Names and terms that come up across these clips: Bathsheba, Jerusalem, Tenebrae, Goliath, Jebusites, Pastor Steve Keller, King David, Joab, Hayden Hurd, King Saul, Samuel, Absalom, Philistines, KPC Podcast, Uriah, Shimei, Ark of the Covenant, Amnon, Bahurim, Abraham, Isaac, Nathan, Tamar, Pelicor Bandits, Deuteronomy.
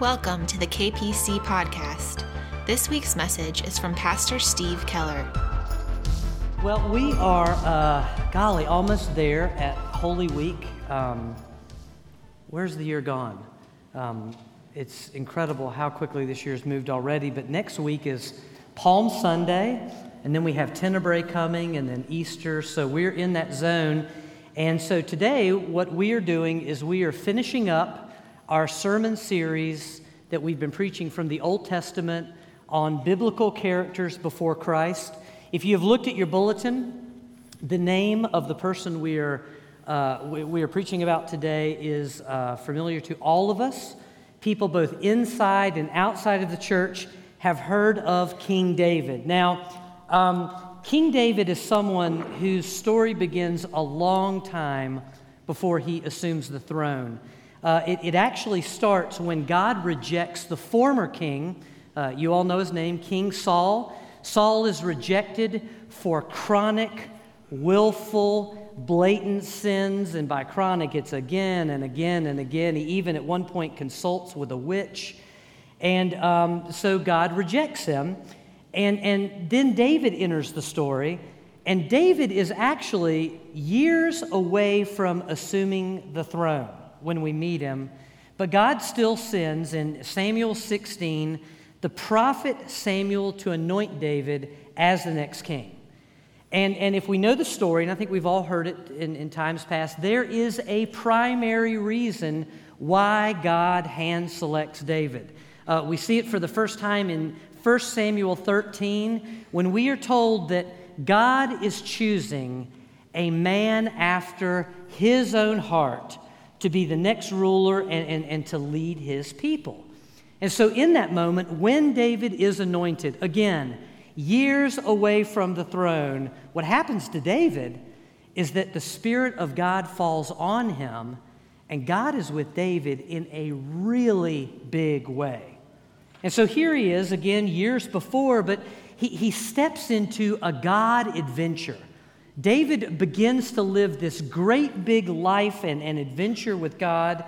Welcome to the KPC Podcast. This week's message is from Pastor Steve Keller. Well, we are, almost there at Holy Week. Where's the year gone? It's incredible how quickly this year's moved already, but next week is Palm Sunday, and then we have Tenebrae coming, and then Easter, so we're in that zone. And so today, what we are doing is we are finishing up our sermon series that we've been preaching from the Old Testament on biblical characters before Christ. If you have looked at your bulletin, the name of the person we are preaching about today is familiar to all of us. People both inside and outside of the church have heard of King David. Now, King David is someone whose story begins a long time before he assumes the throne. It actually starts when God rejects the former king. You all know his name, King Saul. Saul is rejected for chronic, willful, blatant sins. And by chronic, it's again and again and again. He even at one point consults with a witch. And so God rejects him. And then David enters the story. And David is actually years away from assuming the throne when we meet him, but God still sends in Samuel 16 the prophet Samuel to anoint David as the next king. And if we know the story, and I think we've all heard it in times past, there is a primary reason why God hand selects David. We see it for the first time in 1 Samuel 13 when we are told that God is choosing a man after his own heart to be the next ruler and to lead his people. And so in that moment, when David is anointed, again, years away from the throne, what happens to David is that the Spirit of God falls on him, and God is with David in a really big way. And so here he is, again, years before, but he steps into a God adventure. David begins to live this great big life and adventure with God.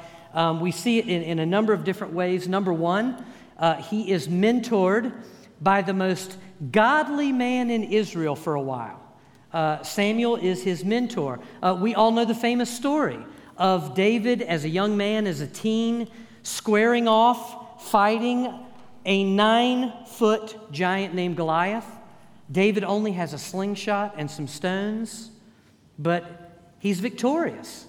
We see it in a number of different ways. Number one, he is mentored by the most godly man in Israel for a while. Samuel is his mentor. We all know the famous story of David as a young man, as a teen, squaring off, fighting a 9-foot giant named Goliath. David only has a slingshot and some stones, but he's victorious.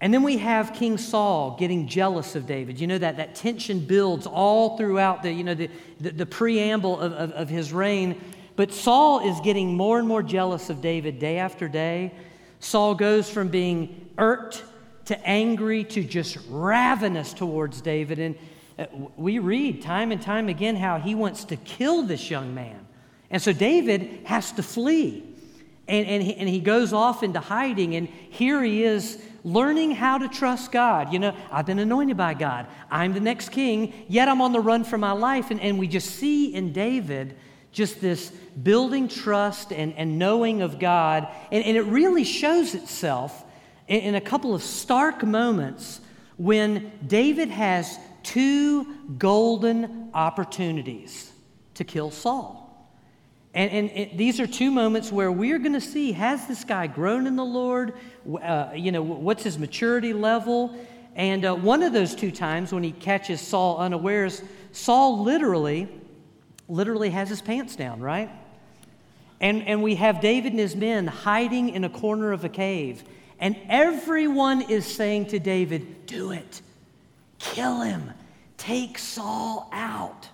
And then we have King Saul getting jealous of David. You know that tension builds all throughout the preamble of his reign. But Saul is getting more and more jealous of David day after day. Saul goes from being irked to angry to just ravenous towards David. And we read time and time again how he wants to kill this young man. And so David has to flee, and he goes off into hiding, and here he is learning how to trust God. You know, I've been anointed by God. I'm the next king, yet I'm on the run for my life. And we just see in David just this building trust and knowing of God, and it really shows itself in a couple of stark moments when David has two golden opportunities to kill Saul. And these are two moments where we're going to see, has this guy grown in the Lord? What's his maturity level? And one of those two times when he catches Saul unawares, Saul literally has his pants down, right? And we have David and his men hiding in a corner of a cave. And everyone is saying to David, do it. Kill him. Take Saul out.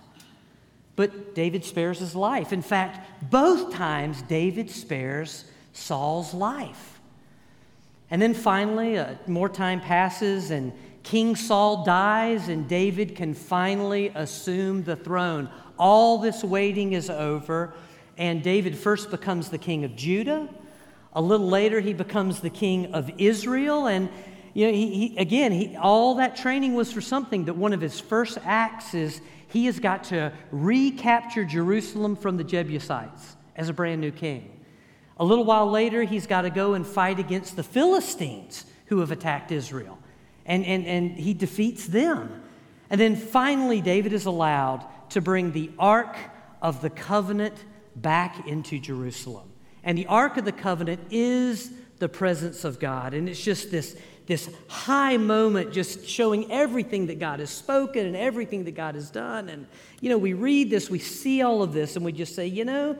But David spares his life. In fact, both times David spares Saul's life. And then finally, more time passes and King Saul dies and David can finally assume the throne. All this waiting is over and David first becomes the king of Judah. A little later, he becomes the king of Israel. And he all that training was for something, that one of his first acts is he has got to recapture Jerusalem from the Jebusites as a brand new king. A little while later, he's got to go and fight against the Philistines who have attacked Israel, and he defeats them. And then finally, David is allowed to bring the Ark of the Covenant back into Jerusalem. And the Ark of the Covenant is the presence of God. And it's just this high moment just showing everything that God has spoken and everything that God has done. And, you know, we read this, we see all of this, and we just say, you know,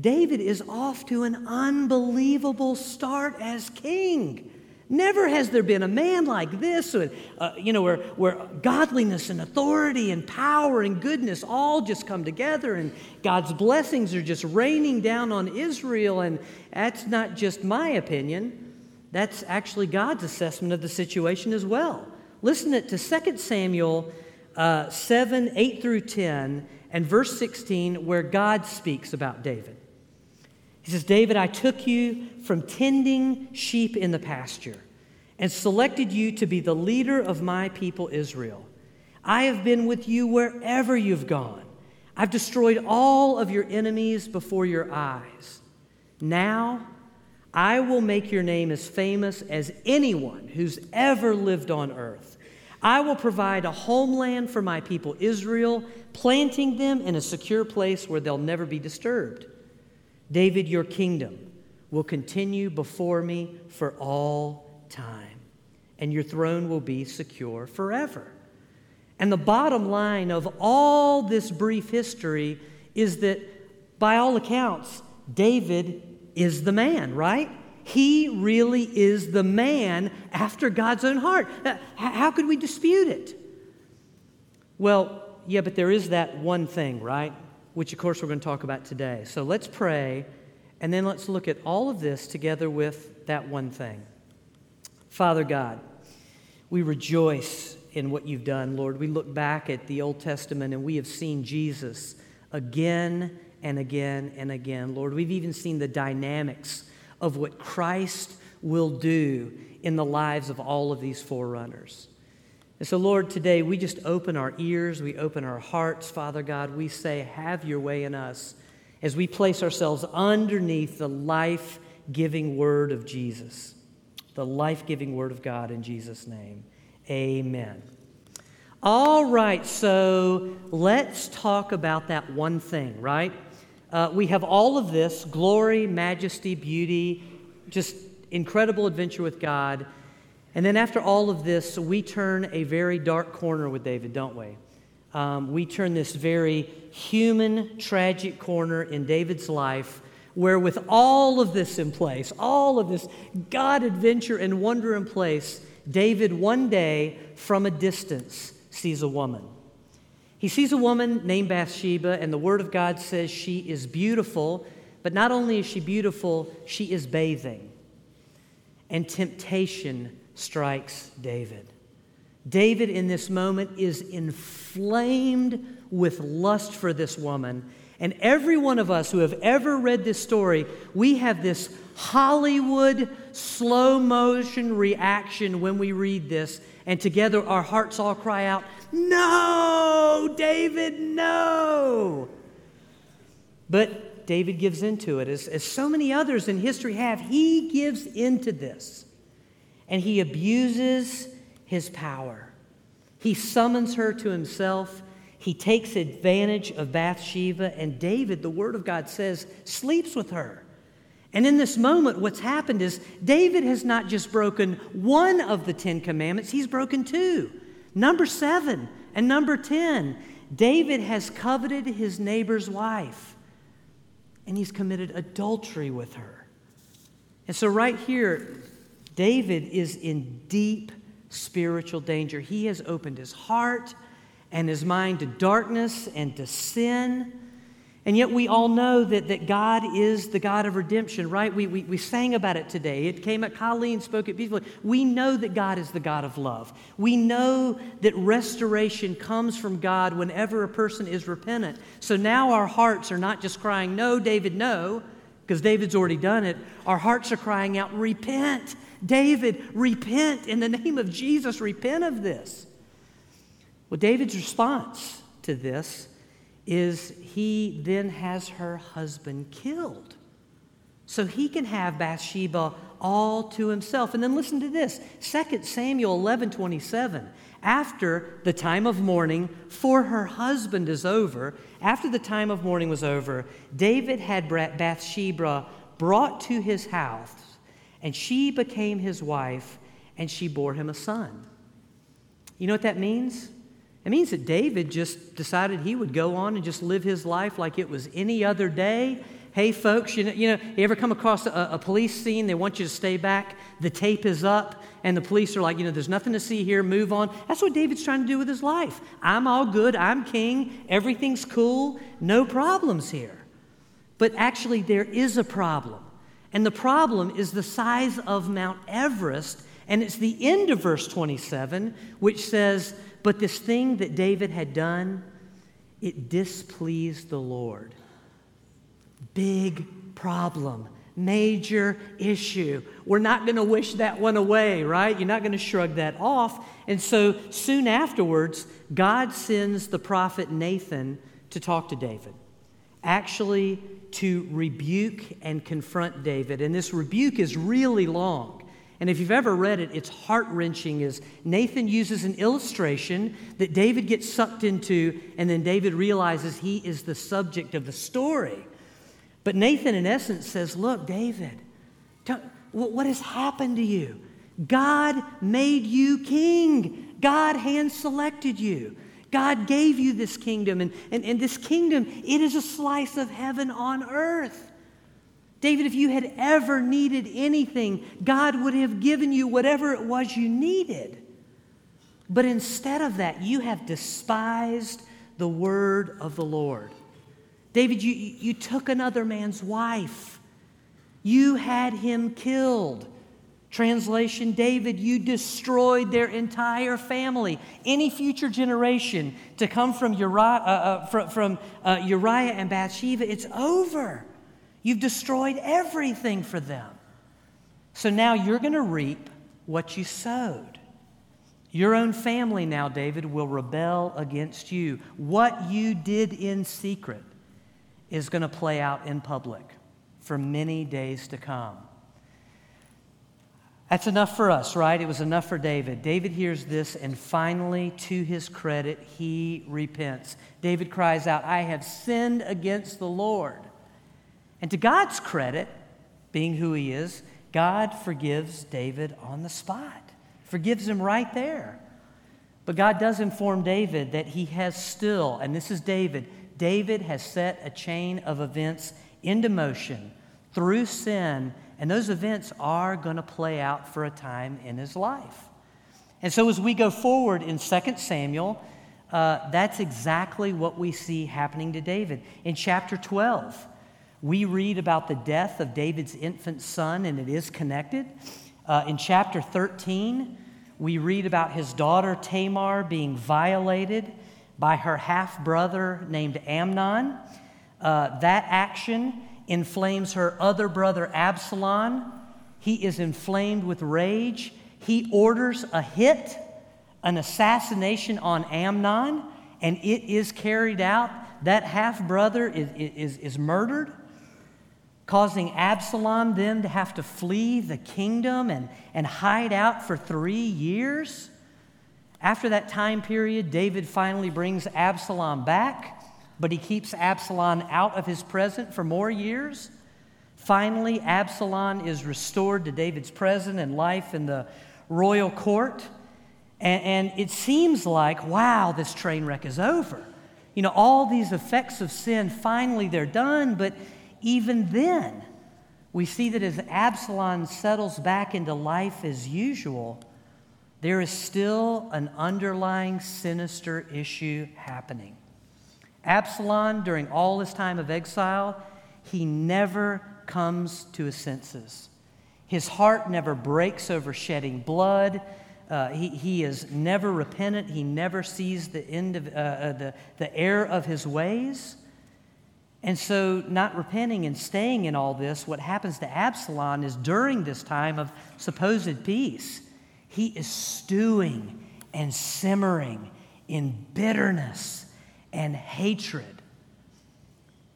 David is off to an unbelievable start as king. Never has there been a man like this, where godliness and authority and power and goodness all just come together, and God's blessings are just raining down on Israel. And that's not just my opinion. That's actually God's assessment of the situation as well. Listen to 2 Samuel 7, 8 through 10, and verse 16, where God speaks about David. He says, David, I took you from tending sheep in the pasture and selected you to be the leader of my people Israel. I have been with you wherever you've gone. I've destroyed all of your enemies before your eyes. Now, I will make your name as famous as anyone who's ever lived on earth. I will provide a homeland for my people Israel, planting them in a secure place where they'll never be disturbed. David, your kingdom will continue before me for all time, and your throne will be secure forever. And the bottom line of all this brief history is that, by all accounts, David is the man, right? He really is the man after God's own heart. How could we dispute it? Well, yeah, but there is that one thing, right? Which, of course, we're going to talk about today. So let's pray, and then let's look at all of this together with that one thing. Father God, we rejoice in what you've done, Lord. We look back at the Old Testament, and we have seen Jesus again and again and again, Lord. We've even seen the dynamics of what Christ will do in the lives of all of these forerunners. And so, Lord, today we just open our ears, we open our hearts, Father God. We say, have your way in us as we place ourselves underneath the life-giving word of Jesus, the life-giving word of God in Jesus' name. Amen. All right, so let's talk about that one thing, right? We have all of this, glory, majesty, beauty, just incredible adventure with God. And then after all of this, we turn a very dark corner with David, don't we? We turn this very human, tragic corner in David's life where with all of this in place, all of this God adventure and wonder in place, David one day from a distance sees a woman. He sees a woman named Bathsheba, and the Word of God says she is beautiful, but not only is she beautiful, she is bathing. And temptation strikes David. David in this moment is inflamed with lust for this woman. And every one of us who have ever read this story, we have this Hollywood slow motion reaction when we read this. And together our hearts all cry out, no, David, no. But David gives into it. As so many others in history have, he gives into this. And he abuses his power. He summons her to himself. He takes advantage of Bathsheba. And David, the Word of God says, sleeps with her. And in this moment, what's happened is David has not just broken one of the 10 Commandments, he's broken two. Number 7 and number 10. David has coveted his neighbor's wife. And he's committed adultery with her. And so right here, David is in deep spiritual danger. He has opened his heart and his mind to darkness and to sin. And yet we all know that God is the God of redemption, right? We sang about it today. It came at Colleen, spoke it beautifully. We know that God is the God of love. We know that restoration comes from God whenever a person is repentant. So now our hearts are not just crying, no, David, no, because David's already done it. Our hearts are crying out, repent, David, repent. In the name of Jesus, repent of this. Well, David's response to this is he then has her husband killed. so he can have Bathsheba all to himself. And then listen to this, 2 Samuel 11:27. After the time of mourning, for her husband is over, after the time of mourning was over, David had Bathsheba brought to his house, and she became his wife, and she bore him a son. You know what that means? It means that David just decided he would go on and just live his life like it was any other day. Hey, folks, you ever come across a police scene? They want you to stay back. The tape is up, and the police are like, there's nothing to see here. Move on. That's what David's trying to do with his life. I'm all good. I'm king. Everything's cool. No problems here. But actually, there is a problem, and the problem is the size of Mount Everest, and it's the end of verse 27, which says, "But this thing that David had done, it displeased the Lord." Big problem, major issue. We're not going to wish that one away, right? You're not going to shrug that off. And so soon afterwards, God sends the prophet Nathan to talk to David, actually to rebuke and confront David. And this rebuke is really long. And if you've ever read it, it's heart-wrenching as Nathan uses an illustration that David gets sucked into, and then David realizes he is the subject of the story. But Nathan, in essence, says, look, David, what has happened to you? God made you king. God hand-selected you. God gave you this kingdom. And this kingdom, it is a slice of heaven on earth. David, if you had ever needed anything, God would have given you whatever it was you needed. But instead of that, you have despised the word of the Lord. David, you took another man's wife. You had him killed. Translation, David, you destroyed their entire family. Any future generation to come from Uriah and Bathsheba, it's over. You've destroyed everything for them. So now you're going to reap what you sowed. Your own family now, David, will rebel against you. What you did in secret is going to play out in public for many days to come. That's enough for us, right? It was enough for David. David hears this, and finally, to his credit, he repents. David cries out, I have sinned against the Lord. And to God's credit, being who he is, God forgives David on the spot, forgives him right there. But God does inform David that he has still, and this is David has set a chain of events into motion through sin, and those events are going to play out for a time in his life. And so as we go forward in 2 Samuel, that's exactly what we see happening to David. In chapter 12, we read about the death of David's infant son, and it is connected. In chapter 13, we read about his daughter Tamar being violated by her half-brother named Amnon. That action inflames her other brother, Absalom. He is inflamed with rage. He orders a hit, an assassination on Amnon, and it is carried out. That half-brother is murdered, causing Absalom then to have to flee the kingdom and hide out for 3 years. After that time period, David finally brings Absalom back, but he keeps Absalom out of his presence for more years. Finally, Absalom is restored to David's presence and life in the royal court. And it seems like, wow, this train wreck is over. All these effects of sin, finally they're done. But even then, we see that as Absalom settles back into life as usual, there is still an underlying sinister issue happening. Absalom, during all his time of exile, he never comes to his senses. His heart never breaks over shedding blood. He is never repentant. He never sees the end of the error of his ways. And so, not repenting and staying in all this, what happens to Absalom is during this time of supposed peace, he is stewing and simmering in bitterness and hatred.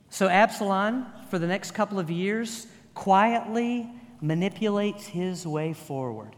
So Absalom, for the next couple of years, quietly manipulates his way forward.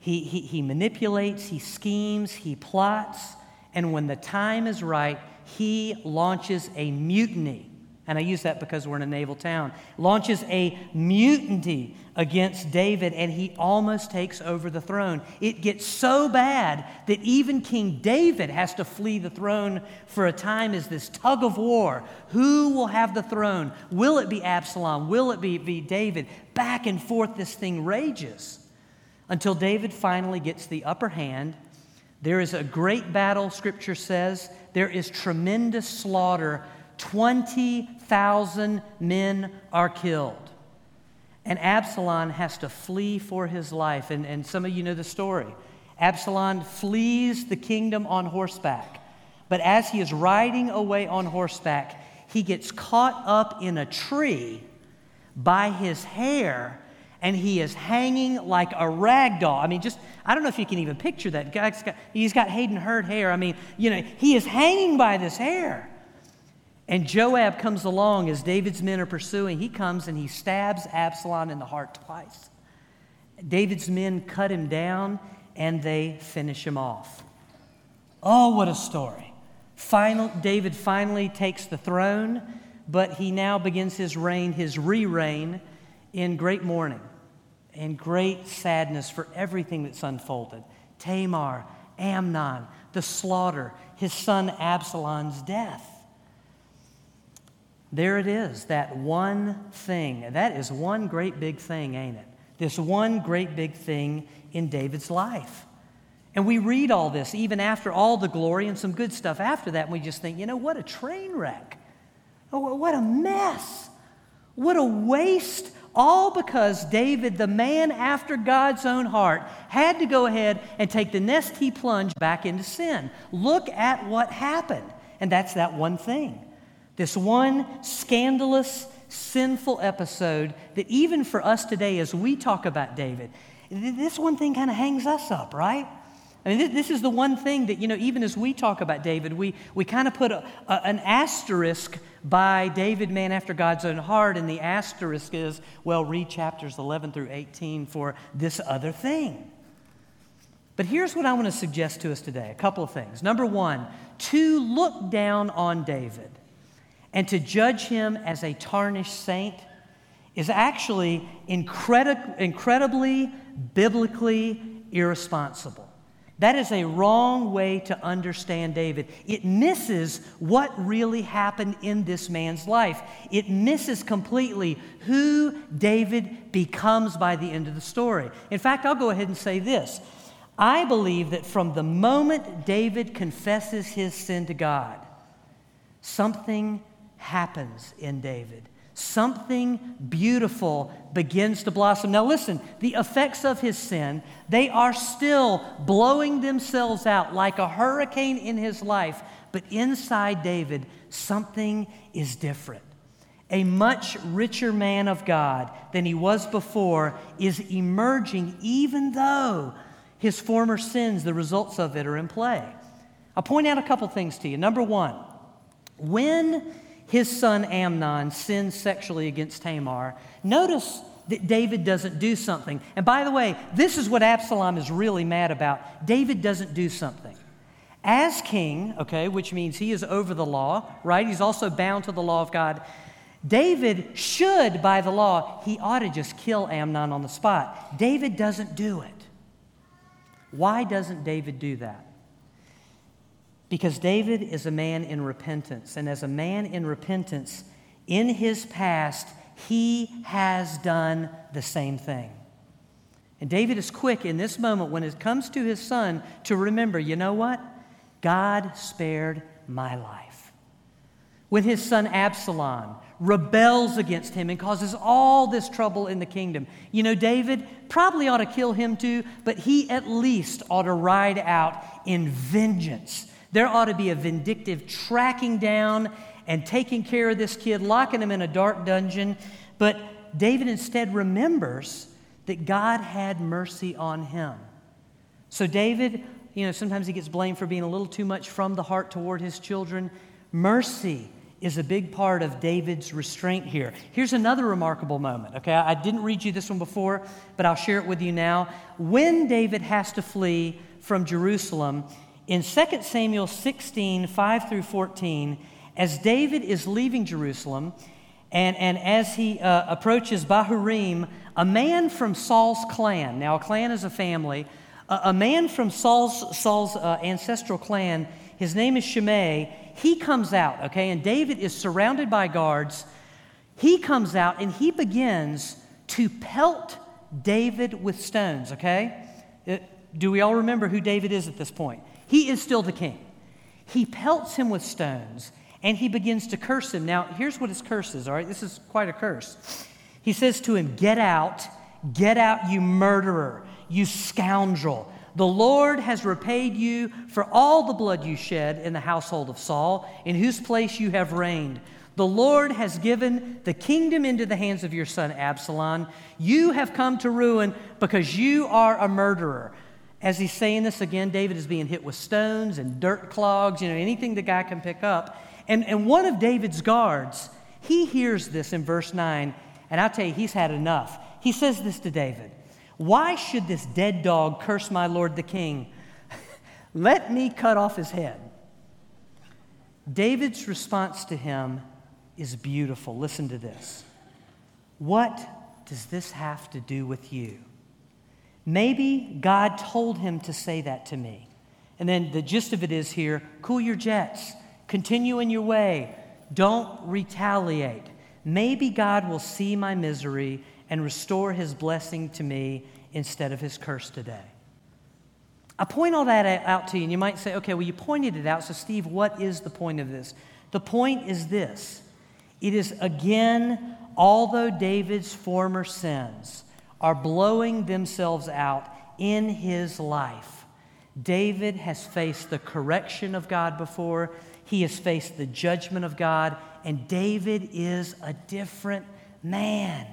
He manipulates, he schemes, he plots, and when the time is right, he launches a mutiny. And I use that because we're in a naval town. Launches a mutiny against David, and he almost takes over the throne. It gets so bad that even King David has to flee the throne for a time as this tug of war. Who will have the throne? Will it be Absalom? Will it be David? Back and forth this thing rages until David finally gets the upper hand. There is a great battle, Scripture says. There is tremendous slaughter. 20,000 men are killed. And Absalom has to flee for his life. And some of you know the story. Absalom flees the kingdom on horseback. But as he is riding away on horseback, he gets caught up in a tree by his hair, and he is hanging like a rag doll. I mean, just, I don't know if you can even picture that. He's got Hayden Hurd hair. I mean, you know, he is hanging by this hair. And Joab comes along as David's men are pursuing. He comes and he stabs Absalom in the heart twice. David's men cut him down and they finish him off. Oh, what a story. David finally takes the throne, but he now begins his reign, his re-reign, in great mourning and great sadness for everything that's unfolded. Tamar, Amnon, the slaughter, his son Absalom's death. There it is, that one thing. That is one great big thing, ain't it? This one great big thing in David's life. And we read all this, even after all the glory and some good stuff after that, and we just think, you know, what a train wreck. Oh, what a mess. What a waste. All because David, the man after God's own heart, had to go ahead and take the nasty plunge back into sin. Look at what happened. And that's that one thing. This one scandalous, sinful episode that even for us today as we talk about David, this one thing kind of hangs us up, right? I mean, this is the one thing that, you know, even as we talk about David, we kind of put an asterisk by David, man after God's own heart, and the asterisk is, well, read chapters 11 through 18 for this other thing. But here's what I want to suggest to us today, a couple of things. Number one, to look down on David and to judge him as a tarnished saint is actually incredibly biblically irresponsible. That is a wrong way to understand David. It misses what really happened in this man's life. It misses completely who David becomes by the end of the story. In fact, I'll go ahead and say this. I believe that from the moment David confesses his sin to God, something happens in David. Something beautiful begins to blossom. Now listen, the effects of his sin, they are still blowing themselves out like a hurricane in his life. But inside David, something is different. A much richer man of God than he was before is emerging, even though his former sins, the results of it, are in play. I'll point out a couple things to you. Number one, when his son Amnon sins sexually against Tamar, notice that David doesn't do something. And by the way, this is what Absalom is really mad about. David doesn't do something. As king, okay, which means he is over the law, right? He's also bound to the law of God. David should, by the law, he ought to just kill Amnon on the spot. David doesn't do it. Why doesn't David do that? Because David is a man in repentance. And as a man in repentance, in his past, he has done the same thing. And David is quick in this moment when it comes to his son to remember, you know what? God spared my life. When his son Absalom rebels against him and causes all this trouble in the kingdom, you know, David probably ought to kill him too, but he at least ought to ride out in vengeance. There ought to be a vindictive tracking down and taking care of this kid, locking him in a dark dungeon. But David instead remembers that God had mercy on him. So David, you know, sometimes he gets blamed for being a little too much from the heart toward his children. Mercy is a big part of David's restraint here. Here's another remarkable moment, okay? I didn't read you this one before, but I'll share it with you now. When David has to flee from Jerusalem, in 2 Samuel 16, 5 through 14, as David is leaving Jerusalem, and as he approaches Bahurim, a man from Saul's clan, now a clan is a family, a man from Saul's ancestral clan, his name is Shimei, he comes out, okay, and David is surrounded by guards. He comes out and he begins to pelt David with stones, okay? Do we all remember who David is at this point? He is still the king. He pelts him with stones and he begins to curse him. Now, here's what his curse is, all right? This is quite a curse. He says to him, get out, you murderer, you scoundrel. The Lord has repaid you for all the blood you shed in the household of Saul, in whose place you have reigned. The Lord has given the kingdom into the hands of your son Absalom. You have come to ruin because you are a murderer. As he's saying this again, David is being hit with stones and dirt clogs, anything the guy can pick up. And one of David's guards, he hears this in verse 9, and I'll tell you, he's had enough. He says this to David. Why should this dead dog curse my lord the king? Let me cut off his head. David's response to him is beautiful. Listen to this. What does this have to do with you? Maybe God told him to say that to me. And then the gist of it is here, cool your jets. Continue in your way. Don't retaliate. Maybe God will see my misery and restore his blessing to me instead of his curse today. I point all that out to you, and you might say, okay, well, you pointed it out, so Steve, what is the point of this? The point is this. It is, again, although David's former sins are blowing themselves out in his life, David has faced the correction of God before, he has faced the judgment of God, and David is a different man.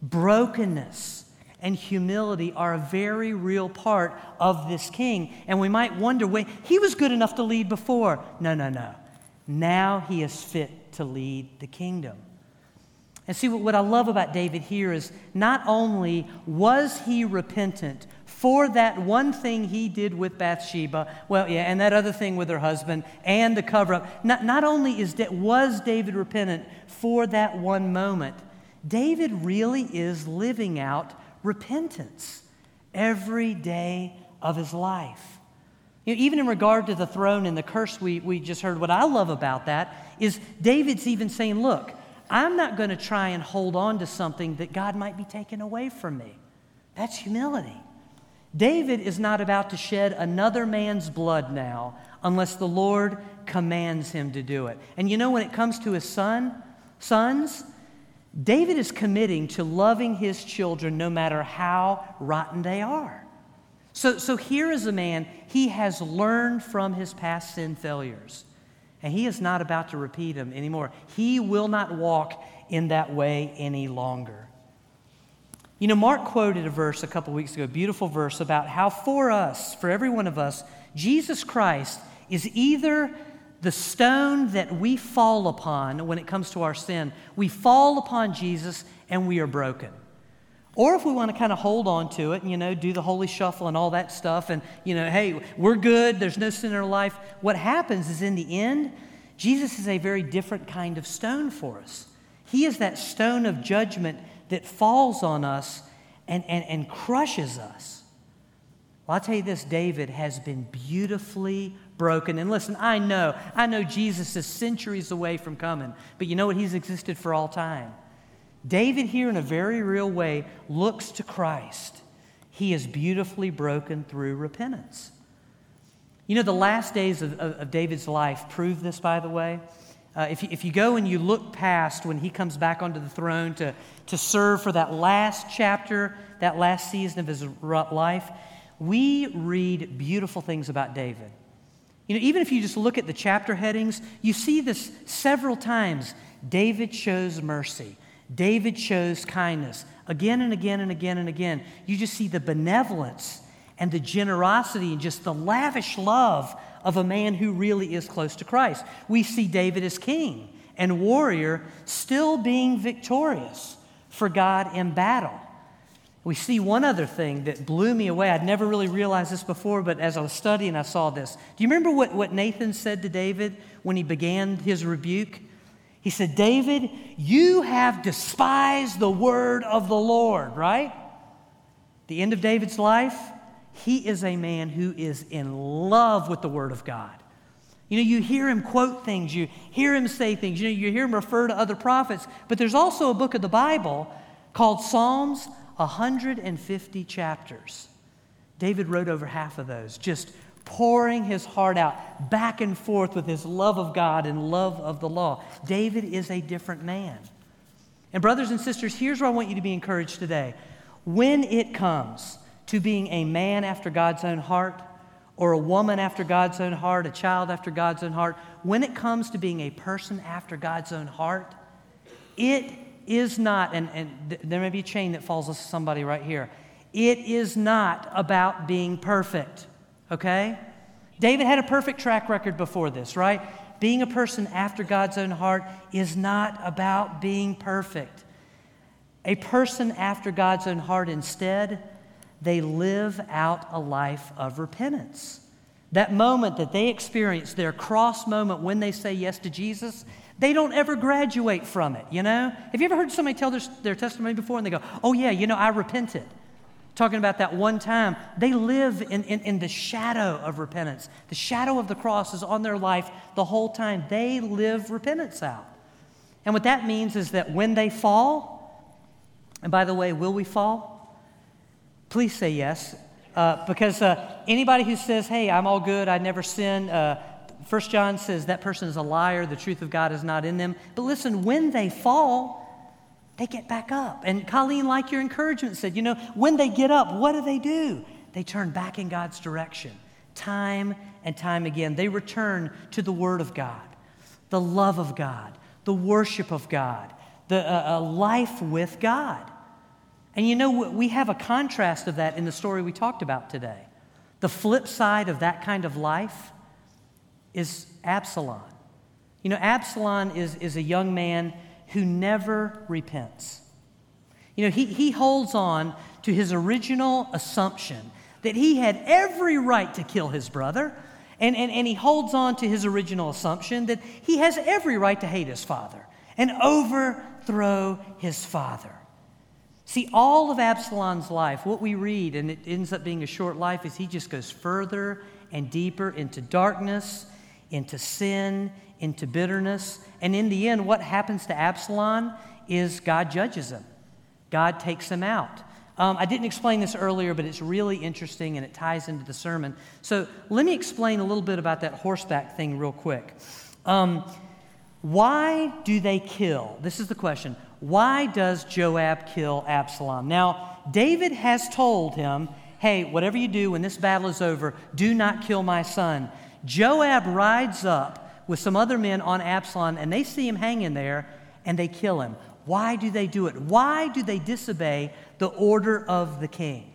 Brokenness and humility are a very real part of this king. And we might wonder, wait, he was good enough to lead before. No. Now he is fit to lead the kingdom. And see, what I love about David here is not only was he repentant for that one thing he did with Bathsheba, and that other thing with her husband and the cover-up. Not only was David repentant for that one moment, David really is living out repentance every day of his life. Even in regard to the throne and the curse we just heard, what I love about that is David's even saying, look, I'm not going to try and hold on to something that God might be taking away from me. That's humility. David is not about to shed another man's blood now unless the Lord commands him to do it. And when it comes to his sons, David is committing to loving his children no matter how rotten they are. So here is a man, he has learned from his past sin failures, and he is not about to repeat them anymore. He will not walk in that way any longer. Mark quoted a verse a couple weeks ago, a beautiful verse about how for every one of us, Jesus Christ is either the stone that we fall upon when it comes to our sin. We fall upon Jesus and we are broken. Or if we want to kind of hold on to it and, do the holy shuffle and all that stuff and, hey, we're good, there's no sin in our life. What happens is in the end, Jesus is a very different kind of stone for us. He is that stone of judgment that falls on us and crushes us. Well, I'll tell you this, David has been beautifully broken. And listen, I know Jesus is centuries away from coming, but you know what? He's existed for all time. David here in a very real way looks to Christ. He is beautifully broken through repentance. The last days of David's life prove this, by the way. If you go and you look past when he comes back onto the throne to serve for that last chapter, that last season of his life, we read beautiful things about David. Even if you just look at the chapter headings, you see this several times. David shows mercy. David shows kindness. Again and again and again and again. You just see the benevolence and the generosity and just the lavish love of a man who really is close to Christ. We see David as king and warrior still being victorious for God in battle. We see one other thing that blew me away. I'd never really realized this before, but as I was studying, I saw this. Do you remember what Nathan said to David when he began his rebuke? He said, David, you have despised the word of the Lord, right? The end of David's life, he is a man who is in love with the word of God. You know, you hear him quote things, you hear him say things, you know, you hear him refer to other prophets, but there's also a book of the Bible called Psalms, 150 chapters. David wrote over half of those, just pouring his heart out back and forth with his love of God and love of the law. David is a different man. And brothers and sisters, here's where I want you to be encouraged today. When it comes to being a man after God's own heart, or a woman after God's own heart, a child after God's own heart, when it comes to being a person after God's own heart, it is not, and there may be a chain that falls to somebody right here, it is not about being perfect, okay? David had a perfect track record before this, right? Being a person after God's own heart is not about being perfect. A person after God's own heart, instead, they live out a life of repentance. That moment that they experience, their cross moment when they say yes to Jesus, they don't ever graduate from it, you know? Have you ever heard somebody tell their testimony before and they go, oh yeah, you know, I repented? Talking about that one time, they live in the shadow of repentance. The shadow of the cross is on their life the whole time. They live repentance out. And what that means is that when they fall, and by the way, will we fall? Please say yes, because anybody who says, hey, I'm all good, I never sin, 1 John says that person is a liar, the truth of God is not in them. But listen, when they fall, they get back up. And Colleen, like your encouragement, said, you know, when they get up, what do? They turn back in God's direction. Time and time again, they return to the Word of God, the love of God, the worship of God, the life with God. And you know, we have a contrast of that in the story we talked about today. The flip side of that kind of life is Absalom. You know, Absalom is a young man who never repents. You know, he holds on to his original assumption that he had every right to kill his brother, and he holds on to his original assumption that he has every right to hate his father and overthrow his father. See, all of Absalom's life, what we read, and it ends up being a short life, is he just goes further and deeper into darkness, into sin, into bitterness. And in the end, what happens to Absalom is God judges him. God takes him out. I didn't explain this earlier, but it's really interesting and it ties into the sermon. So let me explain a little bit about that horseback thing real quick. Why do they kill? This is the question. Why does Joab kill Absalom? Now, David has told him, hey, whatever you do when this battle is over, do not kill my son. Joab rides up with some other men on Absalom, and they see him hanging there, and they kill him. Why do they do it? Why do they disobey the order of the king?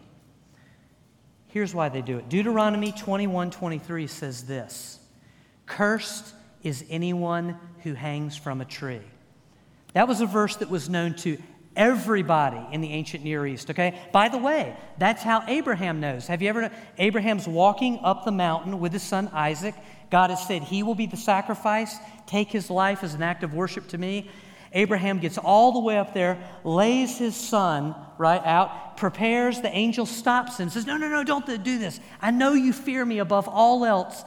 Here's why they do it. Deuteronomy 21:23 says this, "Cursed is anyone who hangs from a tree." That was a verse that was known to everybody in the ancient Near East, okay? By the way, that's how Abraham knows. Have you ever, Abraham's walking up the mountain with his son Isaac. God has said, he will be the sacrifice. Take his life as an act of worship to me. Abraham gets all the way up there, lays his son right out, prepares, the angel stops him and says, no, don't do this. I know you fear me above all else.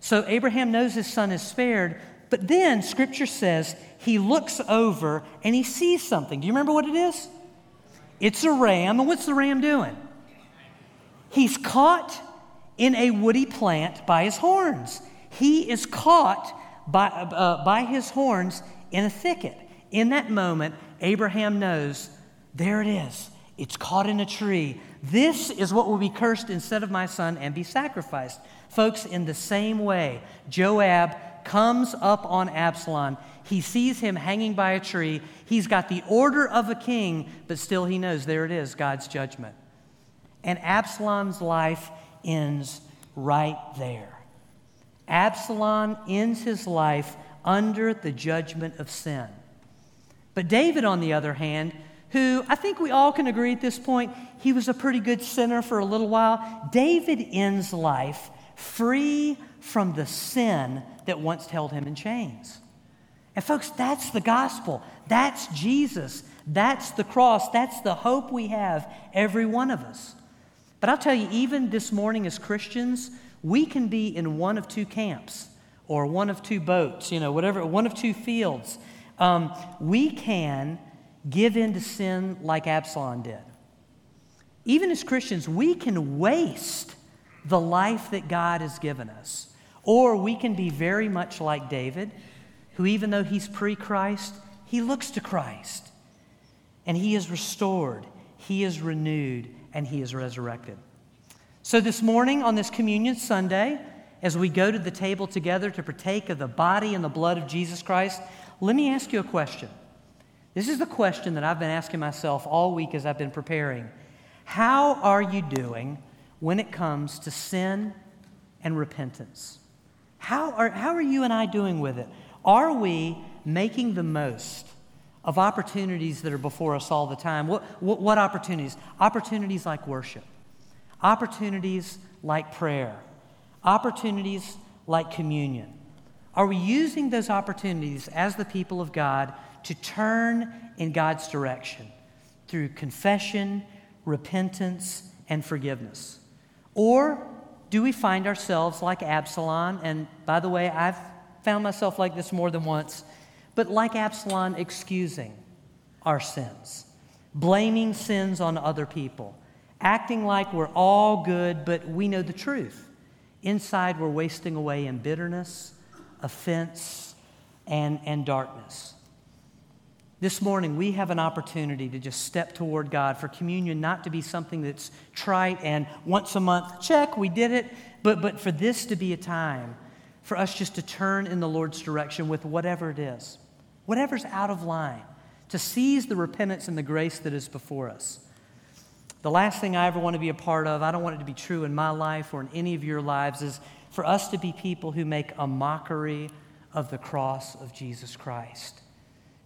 So Abraham knows his son is spared, but then Scripture says he looks over and he sees something. Do you remember what it is? It's a ram. And what's the ram doing? He's caught in a woody plant by his horns. He is caught by his horns in a thicket. In that moment, Abraham knows, there it is. It's caught in a tree. This is what will be cursed instead of my son and be sacrificed. Folks, in the same way, Joab comes up on Absalom. He sees him hanging by a tree. He's got the order of a king, but still he knows there it is, God's judgment. And Absalom's life ends right there. Absalom ends his life under the judgment of sin. But David, on the other hand, who I think we all can agree at this point, he was a pretty good sinner for a little while. David ends life free from the sin that once held him in chains. And folks, that's the gospel. That's Jesus. That's the cross. That's the hope we have, every one of us. But I'll tell you, even this morning as Christians, we can be in one of two camps or one of two boats, whatever, one of two fields. We can give in to sin like Absalom did. Even as Christians, we can waste the life that God has given us. Or we can be very much like David, who even though he's pre-Christ, he looks to Christ. And he is restored, he is renewed, and he is resurrected. So this morning on this Communion Sunday, as we go to the table together to partake of the body and the blood of Jesus Christ, let me ask you a question. This is the question that I've been asking myself all week as I've been preparing. How are you doing when it comes to sin and repentance? How are you and I doing with it? Are we making the most of opportunities that are before us all the time? What opportunities? Opportunities like worship. Opportunities like prayer. Opportunities like communion. Are we using those opportunities as the people of God to turn in God's direction through confession, repentance, and forgiveness? Or do we find ourselves like Absalom? And by the way, I've found myself like this more than once, but like Absalom, excusing our sins, blaming sins on other people, acting like we're all good, but we know the truth. Inside, we're wasting away in bitterness, offense, and darkness. This morning, we have an opportunity to just step toward God for communion, not to be something that's trite and once a month, check, we did it, but for this to be a time for us just to turn in the Lord's direction with whatever it is, whatever's out of line, to seize the repentance and the grace that is before us. The last thing I ever want to be a part of, I don't want it to be true in my life or in any of your lives, is for us to be people who make a mockery of the cross of Jesus Christ.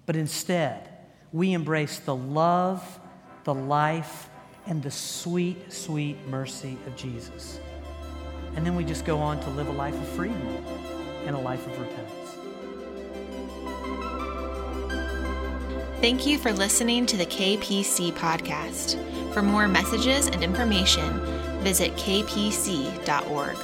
But instead, we embrace the love, the life, and the sweet, sweet mercy of Jesus. And then we just go on to live a life of freedom and a life of repentance. Thank you for listening to the KPC Podcast. For more messages and information, visit kpc.org.